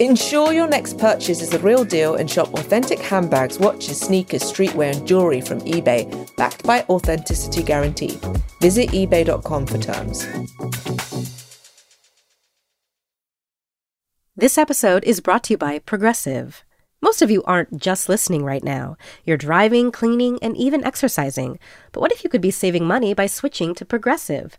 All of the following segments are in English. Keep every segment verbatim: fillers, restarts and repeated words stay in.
Ensure your next purchase is the real deal and shop authentic handbags, watches, sneakers, streetwear and jewellery from eBay, backed by authenticity guarantee. Visit ebay dot com for terms. This episode is brought to you by Progressive. Most of you aren't just listening right now. You're driving, cleaning, and even exercising. But what if you could be saving money by switching to Progressive?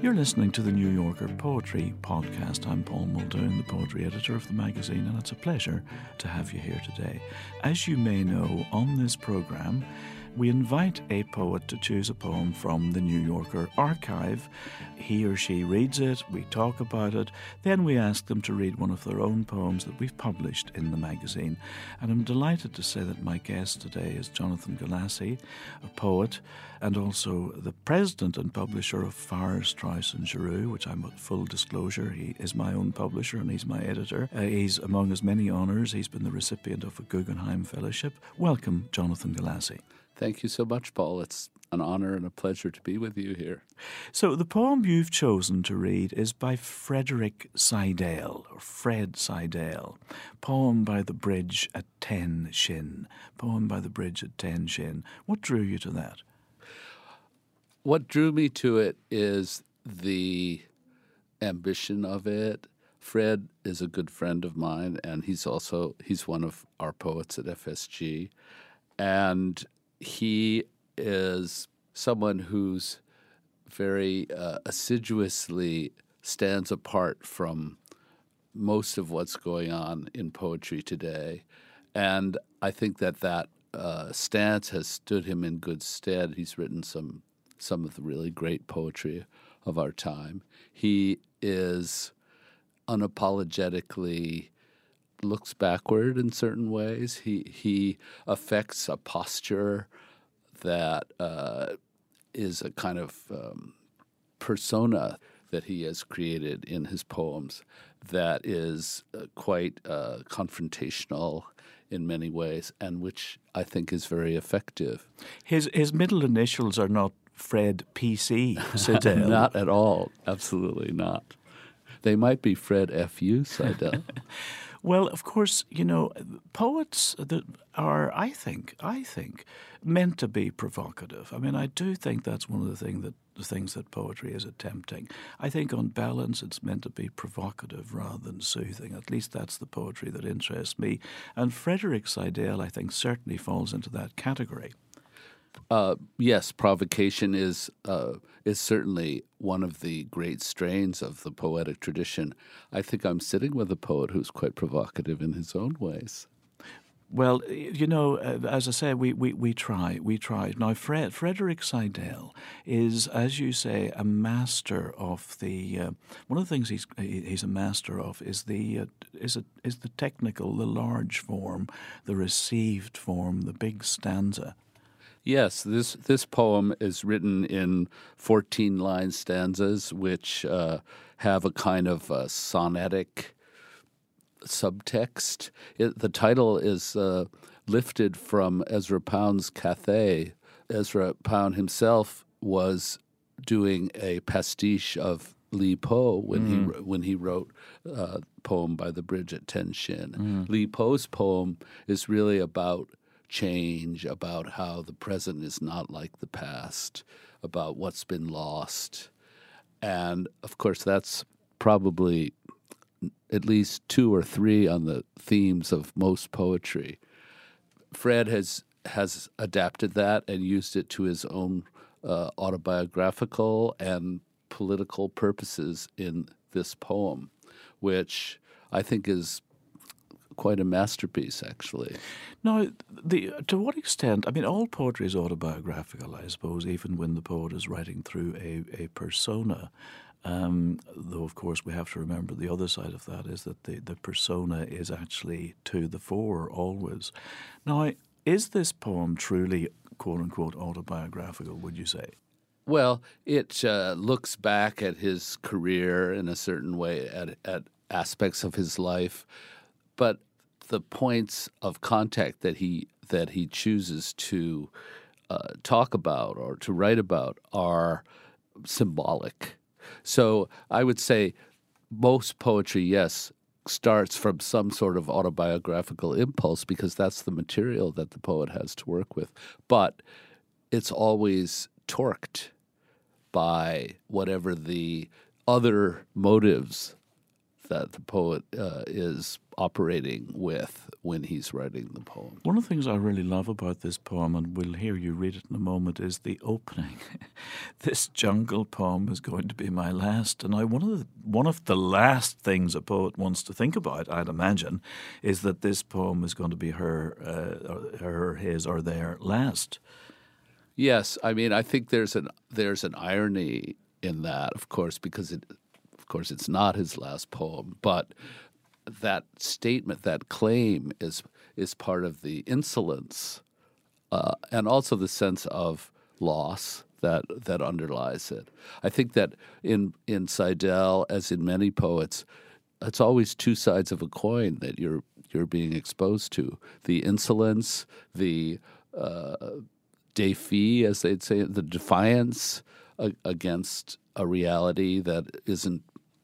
You're listening to the New Yorker Poetry Podcast. I'm Paul Muldoon, the poetry editor of the magazine, and it's a pleasure to have you here today. As you may know, on this program, we invite a poet to choose a poem from the New Yorker archive. He or she reads it, we talk about it, then we ask them to read one of their own poems that we've published in the magazine. And I'm delighted to say that my guest today is Jonathan Galassi, a poet and also the president and publisher of Farrar, Straus and Giroux, which I'm at full disclosure, he is my own publisher and he's my editor. Uh, he's, among his many honours, he's been the recipient of a Guggenheim Fellowship. Welcome, Jonathan Galassi. Thank you so much, Paul. It's an honor and a pleasure to be with you here. So the poem you've chosen to read is by Frederick Seidel, or Fred Seidel, Poem by the Bridge at Ten-Shin. Poem by the Bridge at Ten-Shin. What drew you to that? What drew me to it is the ambition of it. Fred is a good friend of mine, and he's also he's one of our poets at F S G. And he is someone who's very uh, assiduously stands apart from most of what's going on in poetry today. And I think that that uh, stance has stood him in good stead. He's written some some of the really great poetry of our time. He is unapologetically looks backward in certain ways. He he affects a posture that uh, is a kind of um, persona that he has created in his poems that is uh, quite uh, confrontational in many ways, and which I think is very effective. His his middle initials are not Fred P C Seidel. Not at all. Absolutely not. They might be Fred F U Seidel. Well, of course, you know, poets that are, I think, I think, meant to be provocative. I mean, I do think that's one of the thing that the things that poetry is attempting. I think on balance it's meant to be provocative rather than soothing. At least that's the poetry that interests me. And Frederick Seidel, I think, certainly falls into that category. Uh, yes, provocation is uh, is certainly one of the great strains of the poetic tradition. I think I'm sitting with a poet who's quite provocative in his own ways. Well, you know, as I say, we, we, we try, we try. Now, Fred, Frederick Seidel is, as you say, a master of the. Uh, one of the things he's he's a master of is the uh, is a, is the technical, the large form, the received form, the big stanza. Yes, this this poem is written in fourteen-line stanzas, which uh, have a kind of a sonetic subtext. It, the title is uh, lifted from Ezra Pound's Cathay. Ezra Pound himself was doing a pastiche of Li Po when mm. he when he wrote uh, Poem by the Bridge at Ten-Shin. Mm. Li Po's poem is really about change, about how the present is not like the past, about what's been lost. And, of course, that's probably at least two or three on the themes of most poetry. Fred has has adapted that and used it to his own uh, autobiographical and political purposes in this poem, which I think is quite a masterpiece, actually. Now, the, to what extent, I mean, all poetry is autobiographical, I suppose, even when the poet is writing through a, a persona. Um, though, of course, we have to remember the other side of that is that the, the persona is actually to the fore always. Now, is this poem truly, quote-unquote, autobiographical, would you say? Well, it uh, looks back at his career in a certain way, at, at aspects of his life, but the points of contact that he that he chooses to uh, talk about or to write about are symbolic. So I would say most poetry, yes, starts from some sort of autobiographical impulse because that's the material that the poet has to work with. But it's always torqued by whatever the other motives that the poet uh, is operating with when he's writing the poem. One of the things I really love about this poem, and we'll hear you read it in a moment, is the opening. This jungle poem is going to be my last. And I, one of the, one of the last things a poet wants to think about, I'd imagine, is that this poem is going to be her, uh, her, his, or their last. Yes, I mean, I think there's an there's an irony in that, of course, because it, of course, it's not his last poem, but that statement, that claim, is is part of the insolence, uh, and also the sense of loss that that underlies it. I think that in in Seidel, as in many poets, it's always two sides of a coin that you're you're being exposed to: the insolence, the uh, défi, as they'd say, the defiance uh, against a reality that isn't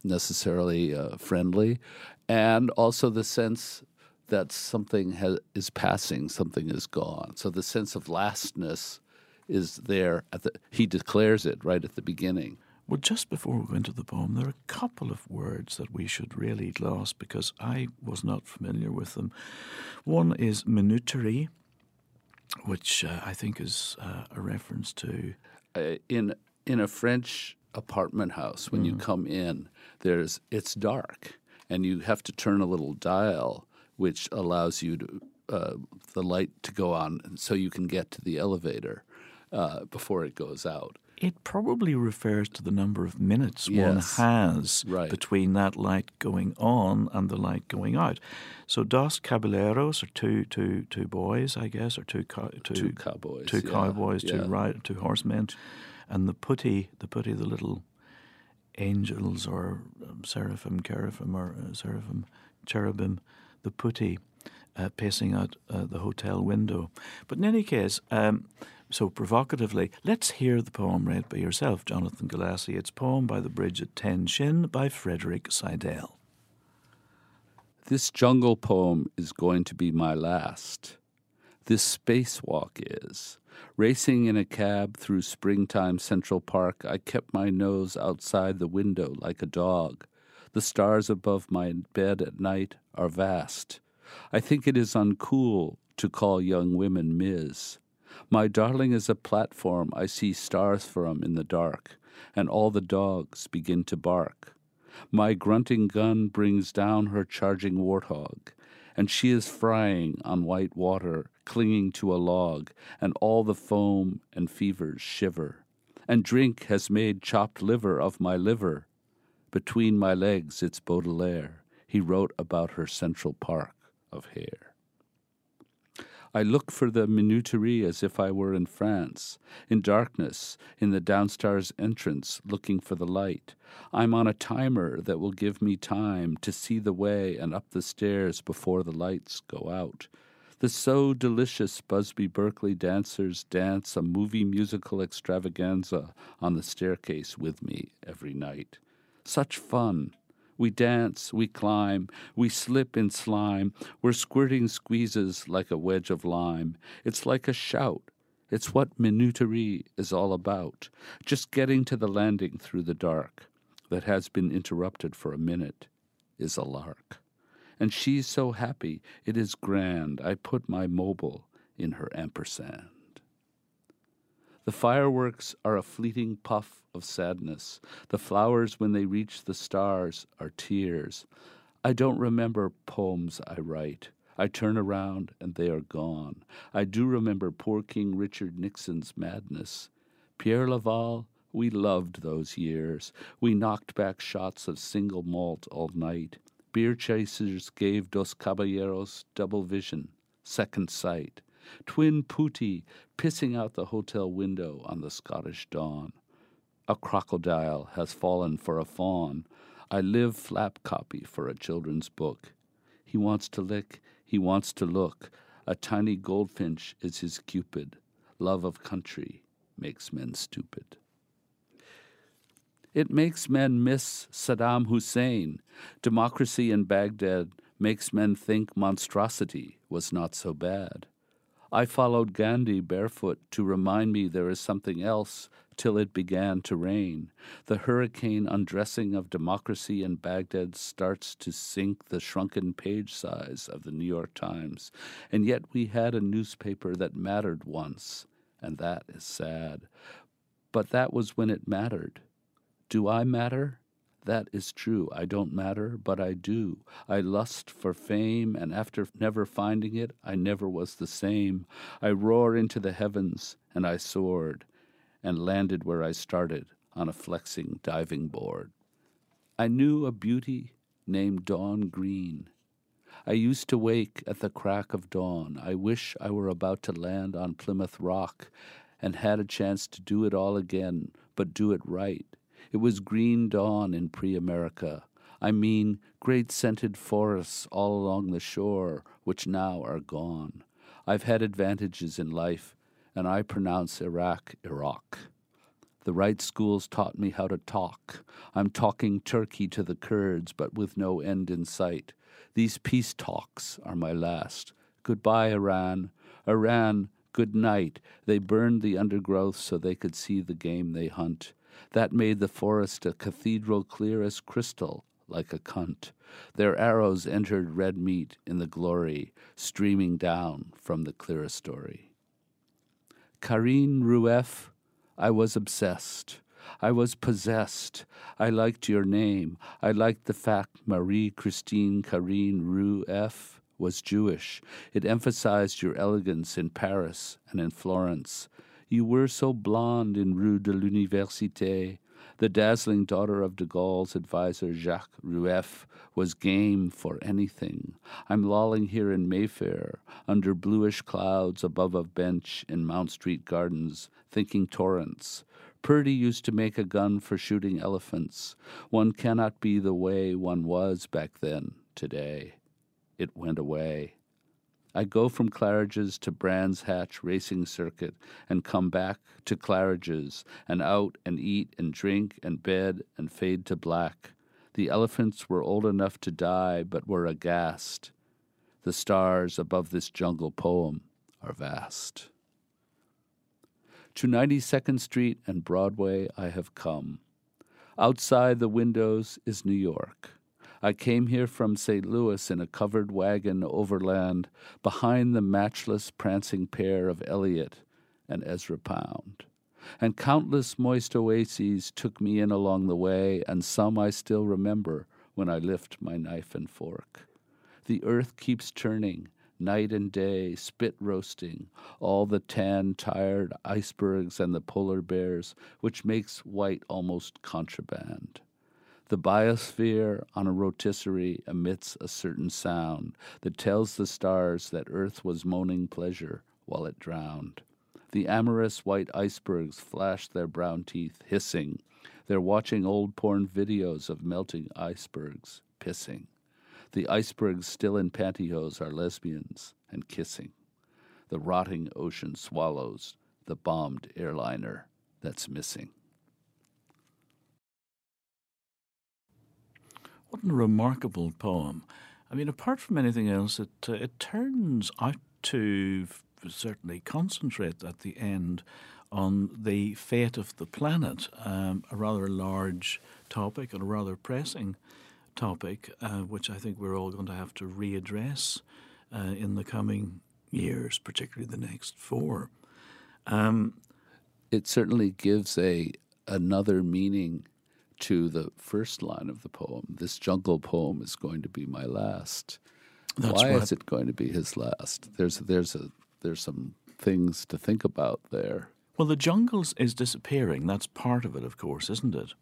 necessarily uh, friendly, and also the sense that something ha- is passing, something is gone. So the sense of lastness is there. At the, he declares it right at the beginning. Well, just before we go into the poem, there are a couple of words that we should really gloss because I was not familiar with them. One is minuterie, which uh, I think is uh, a reference to uh, in in a French apartment house. When mm. you come in, there's it's dark, and you have to turn a little dial, which allows you to uh, the light to go on, and so you can get to the elevator uh, before it goes out. It probably refers to the number of minutes yes. one has right. between that light going on and the light going out. So dos caballeros are two two two boys, I guess, or two co- two, two cowboys, two yeah. cowboys, yeah. two ri- two horsemen, and the putti, the putti, the little angels or seraphim, cherubim, or uh, seraphim, cherubim, the putti, uh, pacing out uh, the hotel window. But in any case. Um, So provocatively, let's hear the poem read by yourself, Jonathan Galassi. It's Poem by the Bridge at Ten-Shin by Frederick Seidel. This jungle poem is going to be my last. This spacewalk is. Racing in a cab through springtime Central Park, I kept my nose outside the window like a dog. The stars above my bed at night are vast. I think it is uncool to call young women Miz My darling is a platform I see stars from in the dark, and all the dogs begin to bark. My grunting gun brings down her charging warthog, and she is frying on white water, clinging to a log, and all the foam and fevers shiver. And drink has made chopped liver of my liver. Between my legs it's Baudelaire. He wrote about her Central Park of hair. I look for the minuterie as if I were in France, in darkness, in the downstairs entrance, looking for the light. I'm on a timer that will give me time to see the way and up the stairs before the lights go out. The so delicious Busby Berkeley dancers dance a movie musical extravaganza on the staircase with me every night. Such fun. We dance, we climb, we slip in slime. We're squirting squeezes like a wedge of lime. It's like a shout. It's what minuterie is all about. Just getting to the landing through the dark that has been interrupted for a minute is a lark. And she's so happy, it is grand. I put my mobile in her ampersand. The fireworks are a fleeting puff of sadness. The flowers, when they reach the stars, are tears. I don't remember poems I write. I turn around and they are gone. I do remember poor King Richard Nixon's madness. Pierre Laval, we loved those years. We knocked back shots of single malt all night. Beer chasers gave Dos Caballeros double vision, second sight. Twin putti pissing out the hotel window on the Scottish dawn. A crocodile has fallen for a fawn. I live flap copy for a children's book. He wants to lick, he wants to look. A tiny goldfinch is his Cupid. Love of country makes men stupid. It makes men miss Saddam Hussein. Democracy in Baghdad makes men think monstrosity was not so bad. I followed Gandhi barefoot to remind me there is something else till it began to rain. The hurricane undressing of democracy in Baghdad starts to sink the shrunken page size of the New York Times. And yet we had a newspaper that mattered once, and that is sad. But that was when it mattered. Do I matter? That is true. I don't matter, but I do. I lust for fame, and after never finding it, I never was the same. I roar into the heavens, and I soared, and landed where I started, on a flexing diving board. I knew a beauty named Dawn Green. I used to wake at the crack of dawn. I wish I were about to land on Plymouth Rock, and had a chance to do it all again, but do it right. It was green dawn in pre-America. I mean, great scented forests all along the shore, which now are gone. I've had advantages in life, and I pronounce Iraq, Iraq. The right schools taught me how to talk. I'm talking Turkey to the Kurds, but with no end in sight. These peace talks are my last. Goodbye, Iran. Iran, good night. They burned the undergrowth so they could see the game they hunt. That made the forest a cathedral clear as crystal, like a cunt. Their arrows entered red meat in the glory, streaming down from the clerestory. Karine Rueff, I was obsessed. I was possessed. I liked your name. I liked the fact Marie-Christine Karine Rueff was Jewish. It emphasized your elegance in Paris and in Florence. You were so blonde in Rue de l'Université. The dazzling daughter of de Gaulle's advisor, Jacques Rueff, was game for anything. I'm lolling here in Mayfair, under bluish clouds above a bench in Mount Street Gardens, thinking torrents. Purdy used to make a gun for shooting elephants. One cannot be the way one was back then, today. It went away. I go from Claridge's to Brands Hatch racing circuit and come back to Claridge's and out and eat and drink and bed and fade to black. The elephants were old enough to die but were aghast. The stars above this jungle poem are vast. To ninety-second Street and Broadway I have come. Outside the windows is New York. I came here from Saint Louis in a covered wagon overland behind the matchless prancing pair of Eliot and Ezra Pound. And countless moist oases took me in along the way, and some I still remember when I lift my knife and fork. The earth keeps turning, night and day, spit roasting, all the tan, tired icebergs and the polar bears, which makes white almost contraband. The biosphere on a rotisserie emits a certain sound that tells the stars that Earth was moaning pleasure while it drowned. The amorous white icebergs flash their brown teeth, hissing. They're watching old porn videos of melting icebergs, pissing. The icebergs still in pantyhose are lesbians and kissing. The rotting ocean swallows the bombed airliner that's missing. What a remarkable poem. I mean, apart from anything else, it uh, it turns out to f- certainly concentrate at the end on the fate of the planet, um, a rather large topic and a rather pressing topic, uh, which I think we're all going to have to readdress uh, in the coming years, particularly the next four. Um, it certainly gives a another meaning to the first line of the poem, this jungle poem is going to be my last. That's Why right. is it going to be his last? There's there's a there's some things to think about there. Well, the jungles is disappearing. That's part of it, of course, isn't it?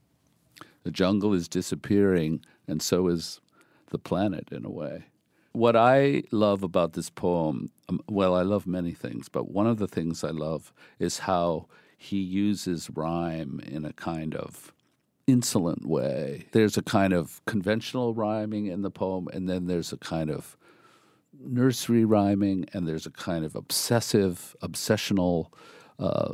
The jungle is disappearing, and so is the planet, in a way. What I love about this poem, um, well, I love many things, but one of the things I love is how he uses rhyme in a kind of insolent way. There's a kind of conventional rhyming in the poem, and then there's a kind of nursery rhyming, and there's a kind of obsessive, obsessional, uh,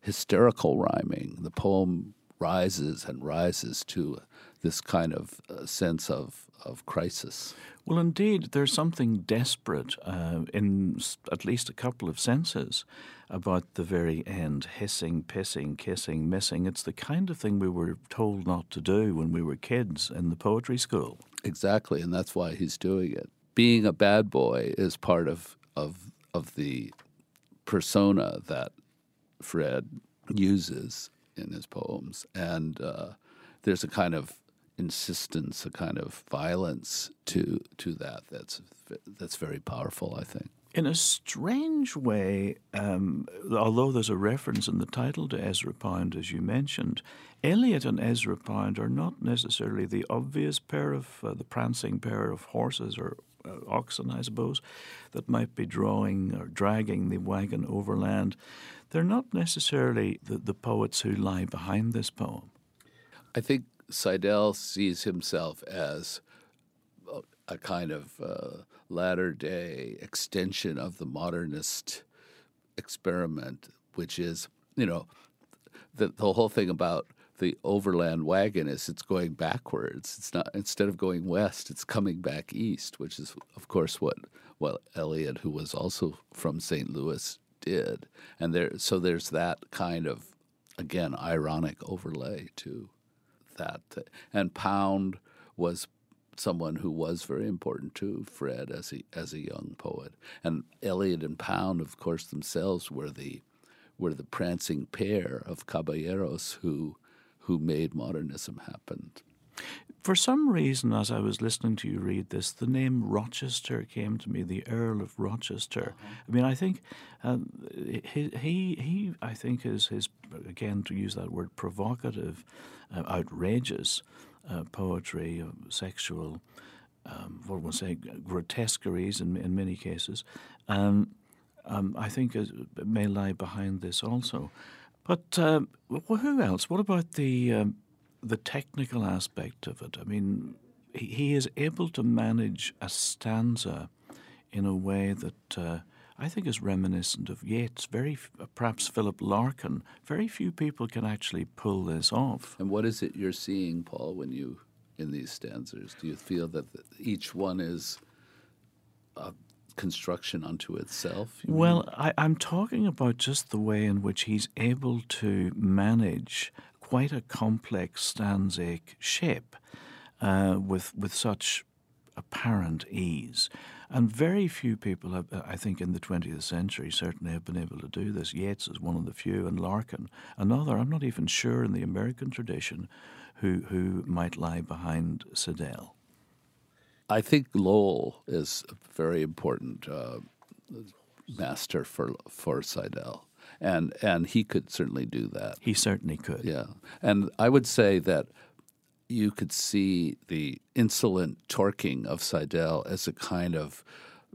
hysterical rhyming. The poem rises and rises to this kind of uh, sense of, of crisis. Well, indeed, there's something desperate uh, in at least a couple of senses about the very end. Hissing, pissing, kissing, missing. It's the kind of thing we were told not to do when we were kids in the poetry school. Exactly, and that's why he's doing it. Being a bad boy is part of of of the persona that Fred uses in his poems, and uh, there's a kind of insistence, a kind of violence to to that. That's that's very powerful, I think. In a strange way, um, although there's a reference in the title to Ezra Pound, as you mentioned, Eliot and Ezra Pound are not necessarily the obvious pair of uh, the prancing pair of horses or uh, oxen, I suppose, that might be drawing or dragging the wagon overland. They're not necessarily the, the poets who lie behind this poem. I think Seidel sees himself as a kind of uh, latter-day extension of the modernist experiment, which is, you know, the, the whole thing about the overland wagon is it's going backwards. It's not, instead of going west, it's coming back east, which is, of course, what well Eliot, who was also from Saint Louis, did. And there, so there's that kind of, again, ironic overlay to that. And Pound was someone who was very important to Fred as a as a young poet, and Eliot and Pound, of course, themselves were the were the prancing pair of caballeros who who made modernism happen. For some reason, as I was listening to you read this, the name Rochester came to me, the Earl of Rochester. Uh-huh. I mean, I think um, he, he, he, I think, is his, again, to use that word, provocative, uh, outrageous uh, poetry, uh, sexual, um, what we'll say, grotesqueries in, in many cases, um, um, I think it may lie behind this also. But uh, who else? What about the... Um, the technical aspect of it? I mean, he, he is able to manage a stanza in a way that uh, I think is reminiscent of Yeats, very uh, perhaps Philip Larkin. Very few people can actually pull this off. And what is it you're seeing, Paul, when you in these stanzas? Do you feel that the, each one is a construction unto itself? Well, I, I'm talking about just the way in which he's able to manage quite a complex stanzaic shape uh, with with such apparent ease. And very few people, have, I think, in the twentieth century certainly have been able to do this. Yeats is one of the few, and Larkin another. I'm not even sure in the American tradition who, who might lie behind Seidel. I think Lowell is a very important uh, master for for Seidel. And and he could certainly do that. He certainly could. Yeah. And I would say that you could see the insolent torquing of Seidel as a kind of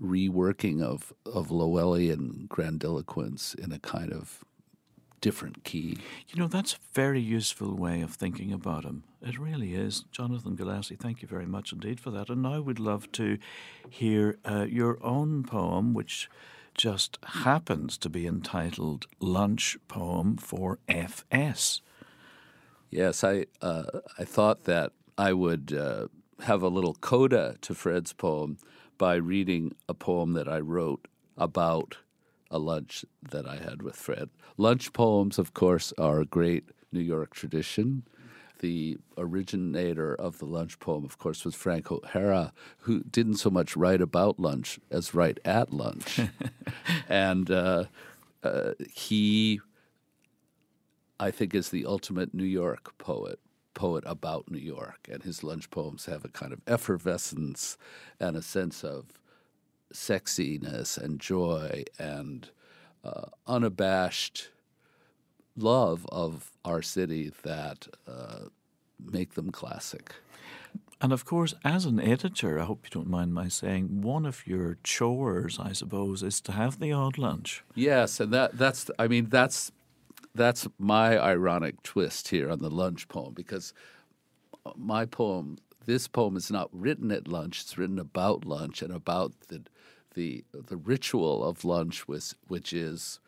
reworking of, of Lowellian grandiloquence in a kind of different key. You know, that's a very useful way of thinking about him. It really is. Jonathan Galassi, thank you very much indeed for that. And now we'd love to hear uh, your own poem, which just happens to be entitled Lunch Poem for F S. Yes, I uh, I thought that I would uh, have a little coda to Fred's poem by reading a poem that I wrote about a lunch that I had with Fred. Lunch poems, of course, are a great New York tradition. The originator of the lunch poem, of course, was Frank O'Hara, who didn't so much write about lunch as write at lunch. And uh, uh, he, I think, is the ultimate New York poet poet about New York, and his lunch poems have a kind of effervescence and a sense of sexiness and joy and uh, unabashed love of our city that uh, make them classic. And of course, as an editor, I hope you don't mind my saying, one of your chores, I suppose, is to have the odd lunch. Yes, and that, that's, I mean, that's that's my ironic twist here on the lunch poem, because my poem, this poem is not written at lunch, it's written about lunch and about the the, the ritual of lunch, which, which is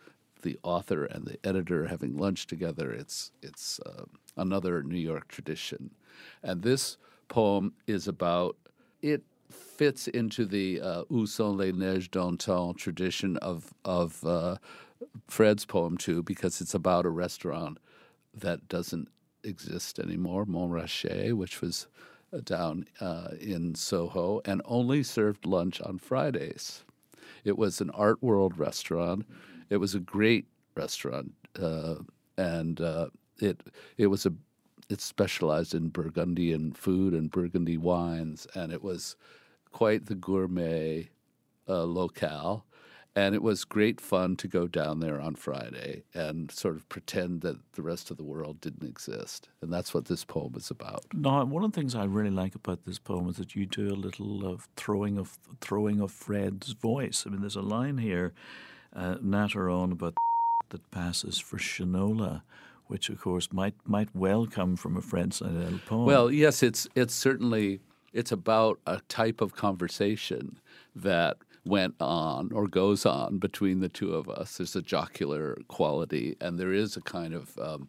the author and the editor having lunch together. It's, it's uh, another New York tradition. And this poem is about, it fits into the uh, Où sont les neiges d'antan tradition of of uh, Fred's poem too, because it's about a restaurant that doesn't exist anymore, Montrachet, which was down uh, in Soho and only served lunch on Fridays. It was an Art World restaurant. It was a great restaurant, uh, and uh, it it was a It specialized in Burgundian food and Burgundy wines, and it was quite the gourmet uh, locale. And it was great fun to go down there on Friday and sort of pretend that the rest of the world didn't exist. And that's what this poem is about. Now, one of the things I really like about this poem is that you do a little of throwing of throwing of Fred's voice. I mean, there's a line here, uh, natter on about that passes for Shinola, which, of course, might might well come from a Fred Seidel poem. Well, yes, it's it's certainly it's about a type of conversation that went on or goes on between the two of us. There's a jocular quality, and there is a kind of um,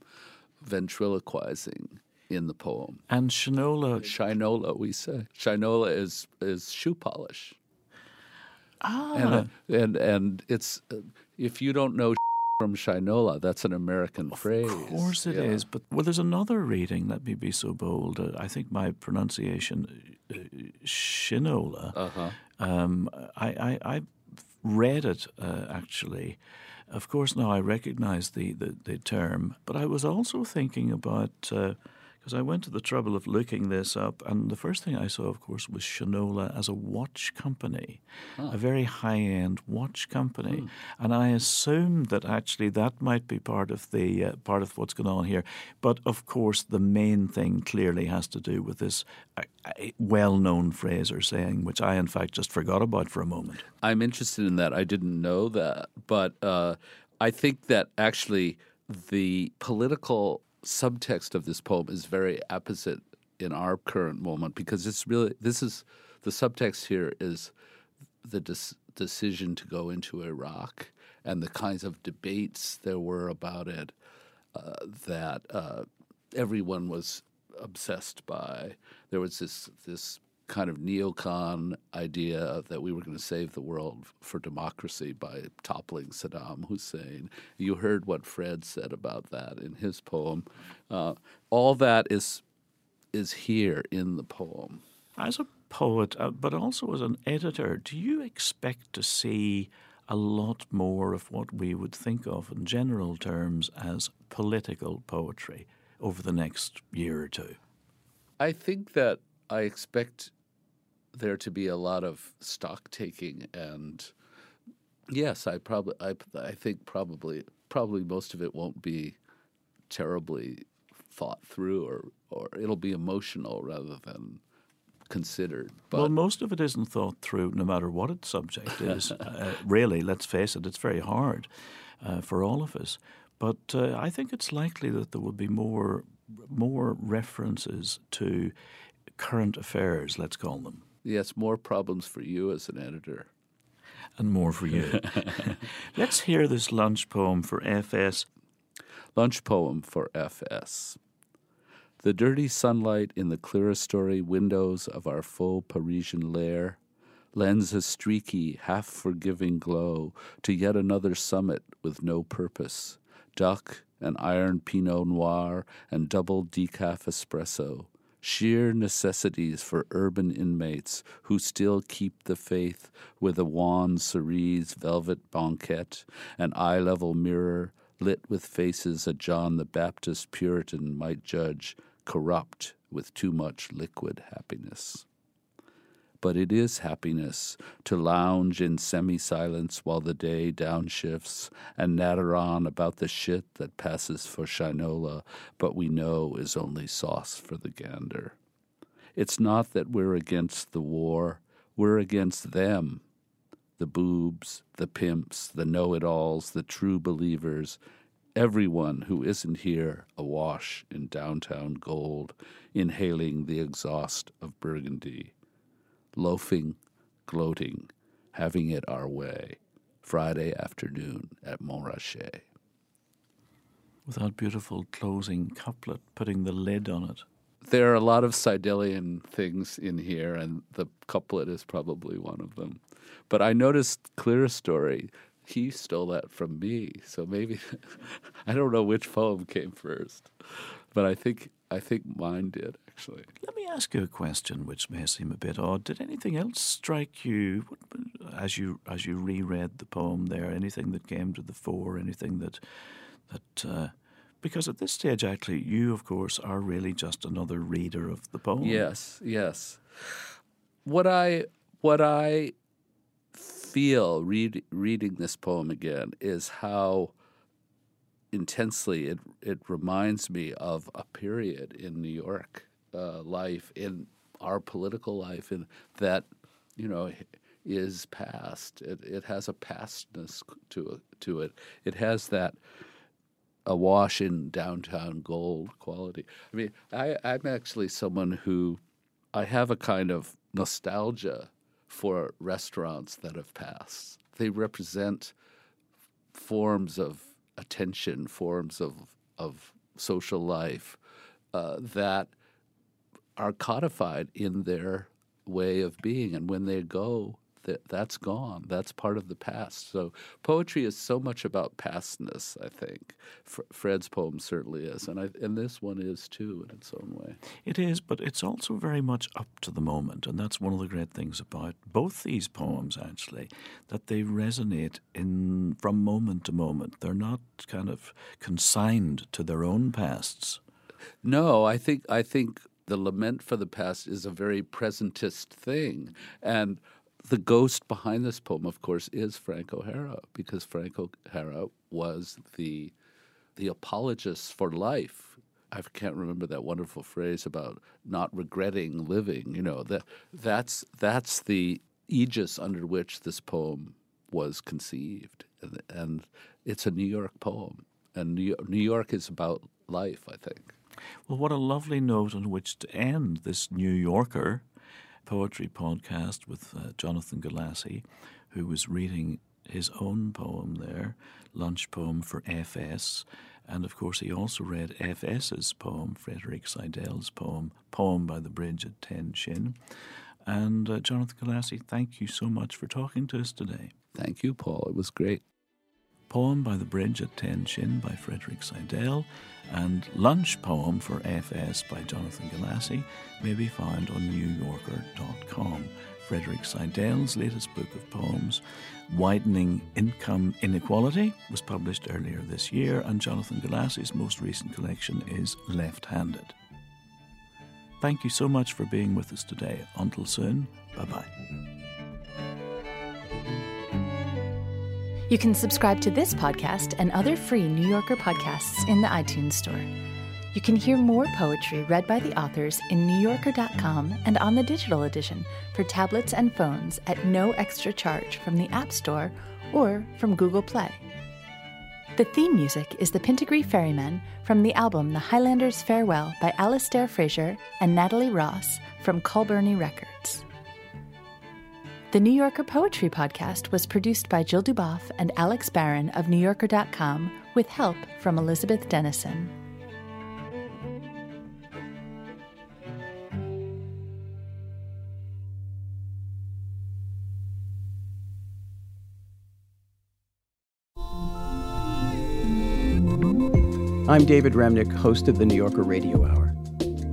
ventriloquizing in the poem. And Shinola, Shinola, we say Shinola is is shoe polish. Ah, and and, and it's if you don't know from Shinola, that's an American of phrase. Of course it yeah. is. But well, there's another reading, let me be so bold. Uh, I think my pronunciation, uh, Shinola, uh-huh. um, I, I, I read it uh, actually. Of course, now I recognize the, the, the term, but I was also thinking about, because uh, I went to the trouble of looking this up, and the first thing I saw, of course, was Shinola as a watch company, huh. a very high-end watch company. Hmm. And I assumed that actually that might be part of the uh, part of what's going on here. But, of course, the main thing clearly has to do with this uh, well-known phrase or saying, which I, in fact, just forgot about for a moment. I'm interested in that. I didn't know that. But uh, I think that actually the political subtext of this poem is very opposite in our current moment, because it's really this is the subtext here is the des- decision to go into Iraq and the kinds of debates there were about it uh, that uh, everyone was obsessed by. There was this this kind of neocon idea that we were going to save the world for democracy by toppling Saddam Hussein. You heard what Fred said about that in his poem. Uh, all that is is here in the poem. As a poet, uh, but also as an editor, do you expect to see a lot more of what we would think of in general terms as political poetry over the next year or two? I think that I expect there to be a lot of stock taking, and yes, I probably, I, I think probably, probably most of it won't be terribly thought through, or, or it'll be emotional rather than considered. But well, most of it isn't thought through, no matter what its subject is. uh, really, let's face it, it's very hard uh, for all of us. But uh, I think it's likely that there will be more, more references to current affairs, let's call them. Yes, more problems for you as an editor. And more for you. Let's hear this lunch poem for F S. Lunch poem for F S. The dirty sunlight in the clerestory windows of our faux Parisian lair lends a streaky, half-forgiving glow to yet another summit with no purpose. Duck and iron Pinot Noir and double decaf espresso. Sheer necessities for urban inmates who still keep the faith with a wan cerise velvet banquette, an eye-level mirror lit with faces a John the Baptist Puritan might judge corrupt with too much liquid happiness. But it is happiness to lounge in semi-silence while the day downshifts and natter on about the shit that passes for Shinola, but we know is only sauce for the gander. It's not that we're against the war, we're against them. The boobs, the pimps, the know-it-alls, the true believers, everyone who isn't here awash in downtown gold, inhaling the exhaust of Burgundy. Loafing, gloating, having it our way, Friday afternoon at Montrachet. With our beautiful closing couplet, putting the lid on it. There are a lot of Seidelian things in here, and the couplet is probably one of them. But I noticed Clear's story, he stole that from me, so maybe, I don't know which poem came first, but I think I think mine did, actually. Let me ask you a question, which may seem a bit odd. Did anything else strike you as you as you reread the poem there? Anything that came to the fore? Anything that that uh, because at this stage, actually, you of course are really just another reader of the poem. Yes, yes. What I what I feel read, reading this poem again is how intensely it it reminds me of a period in New York uh, life, in our political life, in that, you know, is past. It it has a pastness to it, to it. It has that awash in downtown gold quality. I mean, I, I'm actually someone who, I have a kind of nostalgia for restaurants that have passed. They represent forms of attention, forms of of social life uh, that are codified in their way of being. And when they go, that, that's gone. That's part of the past. So poetry is so much about pastness, I think. F- Fred's poem certainly is. And, I, and this one is, too, in its own way. It is, but it's also very much up to the moment. And that's one of the great things about both these poems, actually, that they resonate in from moment to moment. They're not kind of consigned to their own pasts. No, I think I think the lament for the past is a very presentist thing. And the ghost behind this poem, of course, is Frank O'Hara, because Frank O'Hara was the the apologist for life. I can't remember that wonderful phrase about not regretting living. You know, that that's that's the aegis under which this poem was conceived, and, and it's a New York poem, and New York, New York is about life, I think. Well, what a lovely note on which to end this New Yorker poetry podcast with uh, Jonathan Galassi, who was reading his own poem there, Lunch Poem for F S, and of course he also read F S's poem, Frederick Seidel's poem, Poem by the Bridge at Ten-Shin. And uh, Jonathan Galassi, thank you so much for talking to us today. Thank you, Paul. It was great. Poem by the Bridge at Ten-Shin by Frederick Seidel and Lunch Poem for F S by Jonathan Galassi may be found on new yorker dot com. Frederick Seidel's latest book of poems, Widening Income Inequality, was published earlier this year, and Jonathan Galassi's most recent collection is Left-Handed. Thank you so much for being with us today. Until soon, bye-bye. You can subscribe to this podcast and other free New Yorker podcasts in the iTunes Store. You can hear more poetry read by the authors in new yorker dot com and on the digital edition for tablets and phones at no extra charge from the App Store or from Google Play. The theme music is The Pintigree Ferryman from the album The Highlander's Farewell by Alastair Fraser and Natalie Ross from Colburnie Records. The New Yorker Poetry Podcast was produced by Jill Duboff and Alex Barron of new yorker dot com with help from Elizabeth Dennison. I'm David Remnick, host of the New Yorker Radio Hour.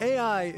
A I